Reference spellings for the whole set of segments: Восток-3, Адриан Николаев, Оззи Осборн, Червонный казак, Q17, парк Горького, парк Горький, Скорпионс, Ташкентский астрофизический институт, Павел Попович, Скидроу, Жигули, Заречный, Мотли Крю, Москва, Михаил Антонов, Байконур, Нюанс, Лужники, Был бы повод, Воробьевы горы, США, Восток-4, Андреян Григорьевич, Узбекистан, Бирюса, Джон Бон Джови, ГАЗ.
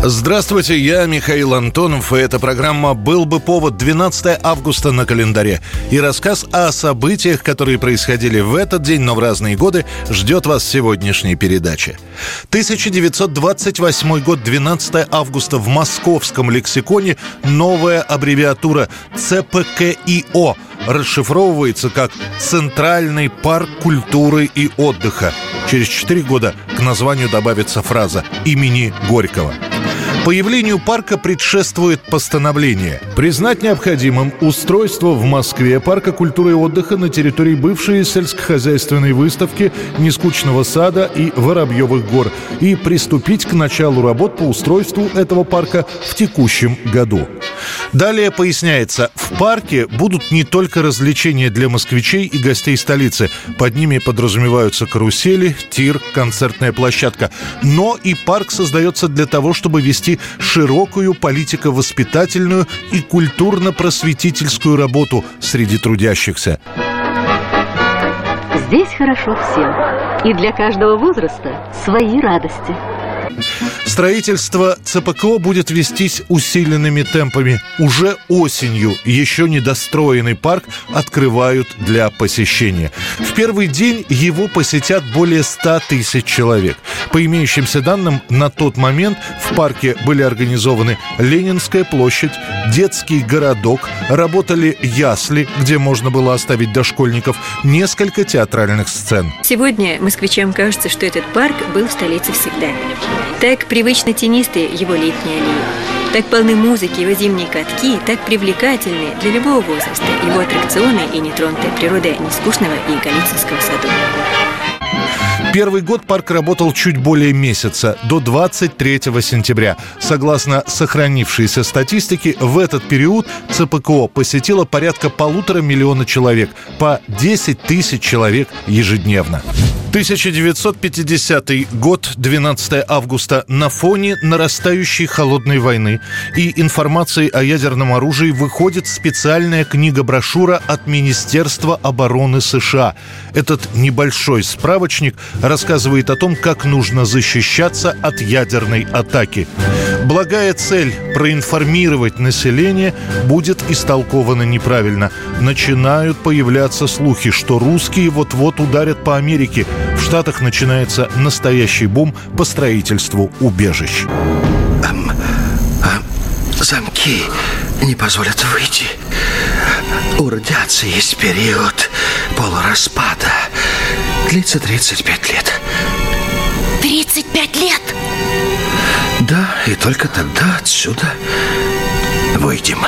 Здравствуйте, я Михаил Антонов, и эта программа «Был бы повод», 12 августа на календаре. И рассказ о событиях, которые происходили в этот день, но в разные годы, ждет вас в сегодняшней передаче. 1928 год, 12 августа, в московском лексиконе новая аббревиатура ЦПКИО расшифровывается как «Центральный парк культуры и отдыха». Через 4 года к названию добавится фраза «Имени Горького». Появлению парка предшествует постановление признать необходимым устройство в Москве парка культуры и отдыха на территории бывшей сельскохозяйственной выставки, Нескучного сада и Воробьевых гор и приступить к началу работ по устройству этого парка в текущем году. Далее поясняется, в парке будут не только развлечения для москвичей и гостей столицы. Под ними подразумеваются карусели, тир, концертная площадка. Но и парк создается для того, чтобы вести широкую политико-воспитательную и культурно-просветительскую работу среди трудящихся. Здесь хорошо всем. И для каждого возраста свои радости. Строительство ЦПКО будет вестись усиленными темпами. Уже осенью еще недостроенный парк открывают для посещения. В первый день его посетят более 100 тысяч человек. По имеющимся данным, на тот момент в парке были организованы Ленинская площадь, детский городок, работали ясли, где можно было оставить дошкольников, несколько театральных сцен. Сегодня москвичам кажется, что этот парк был в столице всегда. Так привычно тенисты его летние аллеи, так полны музыки его зимние катки, так привлекательны для любого возраста его аттракционы и нетронутая природа Нескучного и Голицынского сада. Первый год парк работал чуть более месяца, до 23 сентября. Согласно сохранившейся статистике, в этот период ЦПКО посетило порядка 1,5 миллиона человек, по 10 тысяч человек ежедневно. 1950 год, 12 августа. На фоне нарастающей холодной войны и информации о ядерном оружии выходит специальная книга-брошюра от Министерства обороны США. Этот небольшой справочник рассказывает о том, как нужно защищаться от ядерной атаки. Благая цель – проинформировать население будет истолкована неправильно. Начинают появляться слухи, что русские вот-вот ударят по Америке. В Штатах начинается настоящий бум по строительству убежищ. Замки не позволят выйти. У радиации есть период полураспада. Длится 35 лет. 35 лет? Да, и только тогда отсюда выйдем.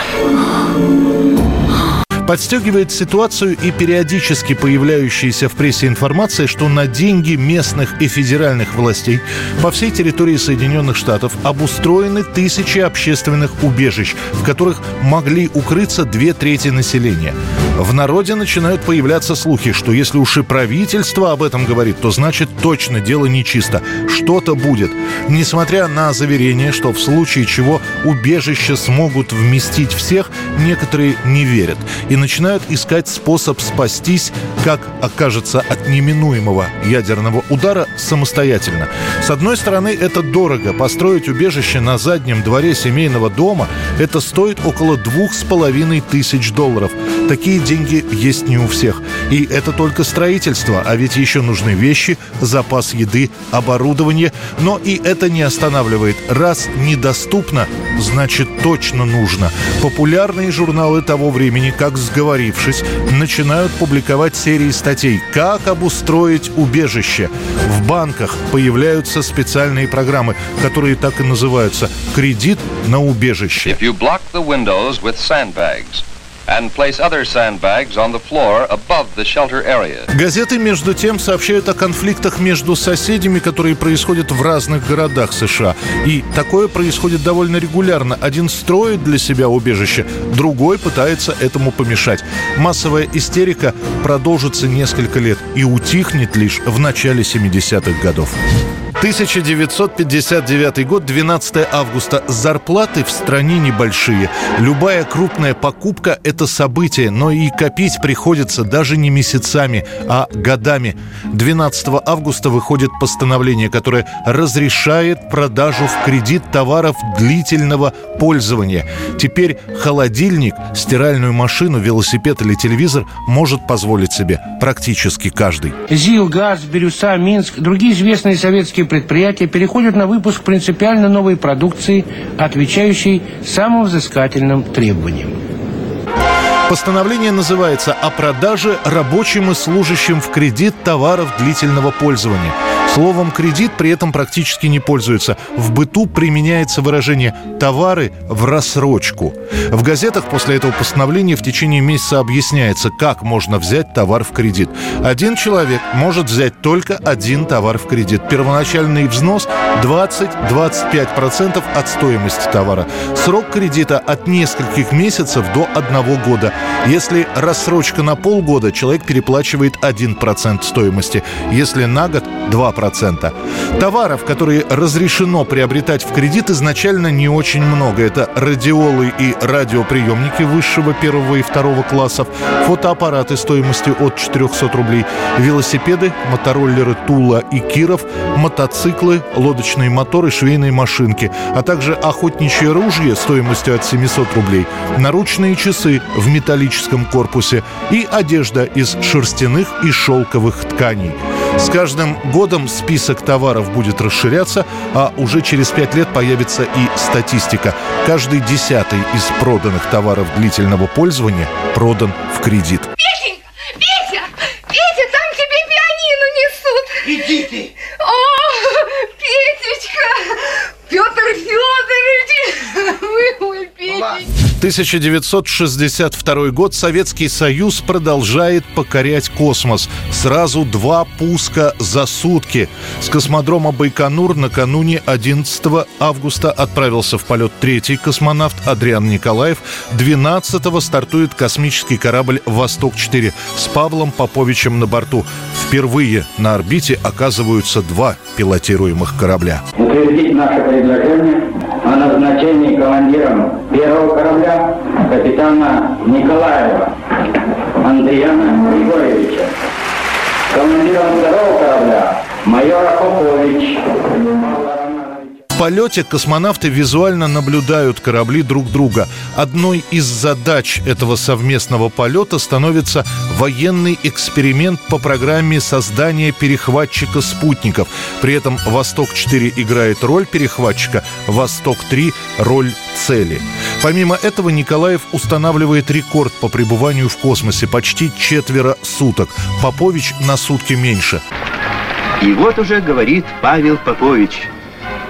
Подстегивает ситуацию и периодически появляющаяся в прессе информация, что на деньги местных и федеральных властей по всей территории Соединенных Штатов обустроены тысячи общественных убежищ, в которых могли укрыться 2/3 населения. В народе начинают появляться слухи, что если уж и правительство об этом говорит, то значит точно дело нечисто, что-то будет. Несмотря на заверение, что в случае чего убежища смогут вместить всех, некоторые не верят и начинают искать способ спастись, как окажется, от неминуемого ядерного удара самостоятельно. С одной стороны, это дорого. Построить убежище на заднем дворе семейного дома – это стоит около $2500. Такие деньги есть не у всех. И это только строительство, а ведь еще нужны вещи, запас еды, оборудование. Но и это не останавливает. Раз недоступно, значит точно нужно. Популярные журналы того времени, как сговорившись, начинают публиковать серии статей «Как обустроить убежище». В банках появляются специальные программы, которые так и называются «Кредит на убежище». Газеты, между тем, сообщают о конфликтах между соседями, которые происходят в разных городах США. И такое происходит довольно регулярно. Один строит для себя убежище, другой пытается этому помешать. Массовая истерика продолжится несколько лет и утихнет лишь в начале 70-х годов. 1959 год, 12 августа. Зарплаты в стране небольшие. Любая крупная покупка – это событие, но и копить приходится даже не месяцами, а годами. 12 августа выходит постановление, которое разрешает продажу в кредит товаров длительного пользования. Теперь холодильник, стиральную машину, велосипед или телевизор может позволить себе практически каждый. ЗИЛ, ГАЗ, Бирюса, Минск, другие известные советские предприятия переходят на выпуск принципиально новой продукции, отвечающей самым взыскательным требованиям. Постановление называется «О продаже рабочим и служащим в кредит товаров длительного пользования». Словом «кредит» при этом практически не пользуется. В быту применяется выражение «товары в рассрочку». В газетах после этого постановления в течение месяца объясняется, как можно взять товар в кредит. Один человек может взять только один товар в кредит. Первоначальный взнос 20-25% от стоимости товара. Срок кредита от нескольких месяцев до 1 года. Если рассрочка на полгода, человек переплачивает 1% стоимости. Если на год – 2%. Товаров, которые разрешено приобретать в кредит, изначально не очень много. Это радиолы и радиоприемники высшего, 1 и 2 классов, фотоаппараты стоимостью от 400 рублей, велосипеды, мотороллеры Тула и Киров, мотоциклы, лодочные моторы, швейные машинки, а также охотничье ружье стоимостью от 700 рублей, наручные часы в металлическом корпусе и одежда из шерстяных и шелковых тканей. С каждым годом список товаров будет расширяться, а уже через 5 лет появится и статистика. Каждый 10-й из проданных товаров длительного пользования продан в кредит. Петенька! Петя! Петя, там тебе пианино несут! Иди ты! О, Петечка! Петр Федорович! Вы мой Петя! 1962 год. Советский Союз продолжает покорять космос. Сразу 2 пуска за сутки. С космодрома Байконур накануне 11 августа отправился в полет 3-й космонавт Адриан Николаев. 12-го стартует космический корабль «Восток-4» с Павлом Поповичем на борту. Впервые на орбите оказываются 2 пилотируемых корабля. Утвердить наше предложение о назначении командиром 1-го корабля капитана Николаева Андреяна Григорьевича, командиром 2-го корабля майора Попович. В полете космонавты визуально наблюдают корабли друг друга. Одной из задач этого совместного полета становится военный эксперимент по программе создания перехватчика спутников. При этом «Восток-4» играет роль перехватчика, «Восток-3» — роль цели. Помимо этого, Николаев устанавливает рекорд по пребыванию в космосе — почти 4 суток. Попович на сутки меньше. И вот уже говорит Павел Попович.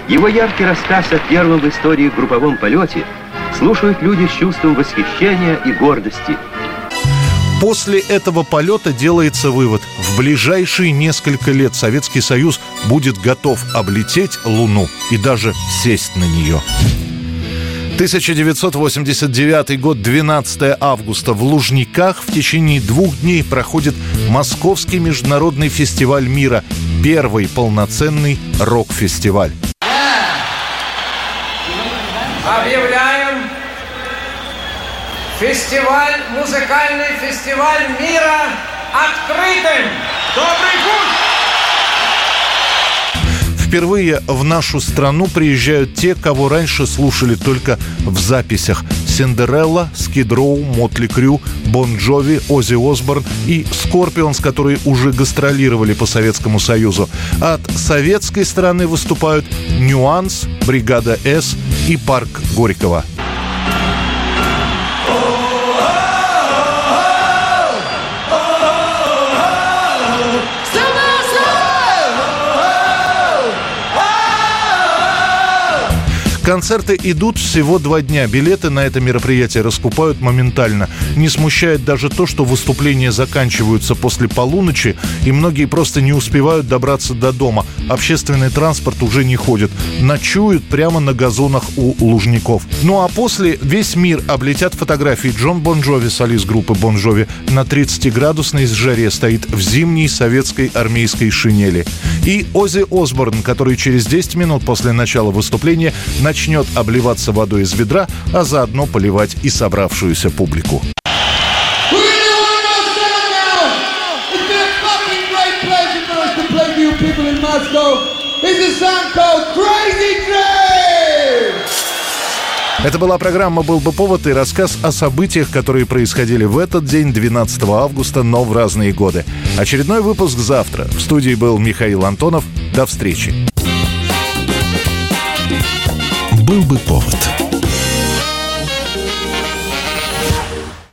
Его яркий рассказ о первом в истории групповом полете слушают люди с чувством восхищения и гордости. После этого полета делается вывод: в ближайшие несколько лет Советский Союз будет готов облететь Луну и даже сесть на нее. 1989 год, 12 августа. В Лужниках в течение 2 дней проходит Московский международный фестиваль мира. Первый полноценный рок-фестиваль. Объявляем фестиваль, музыкальный фестиваль мира открытым! Добрый путь! Впервые в нашу страну приезжают те, кого раньше слушали только в записях. Синдерелла, Скидроу, Мотли Крю, Бон Джови, Оззи Осборн и Скорпионс, которые уже гастролировали по Советскому Союзу. От советской стороны выступают Нюанс, Бригада С и парк Горького. Концерты идут всего 2 дня. Билеты на это мероприятие раскупают моментально. Не смущает даже то, что выступления заканчиваются после полуночи, и многие просто не успевают добраться до дома. Общественный транспорт уже не ходит. Ночуют прямо на газонах у Лужников. Ну а после весь мир облетят фотографии. Джон Бон Джови, солист группы Бон Джови, на 30-градусной жаре стоит в зимней советской армейской шинели. И Оззи Осборн, который через 10 минут после начала выступления начнет обливаться водой из ведра, а заодно поливать и собравшуюся публику. Это была программа «Был бы повод» и рассказ о событиях, которые происходили в этот день, 12 августа, но в разные годы. Очередной выпуск завтра. В студии был Михаил Антонов. До встречи. «Был бы повод».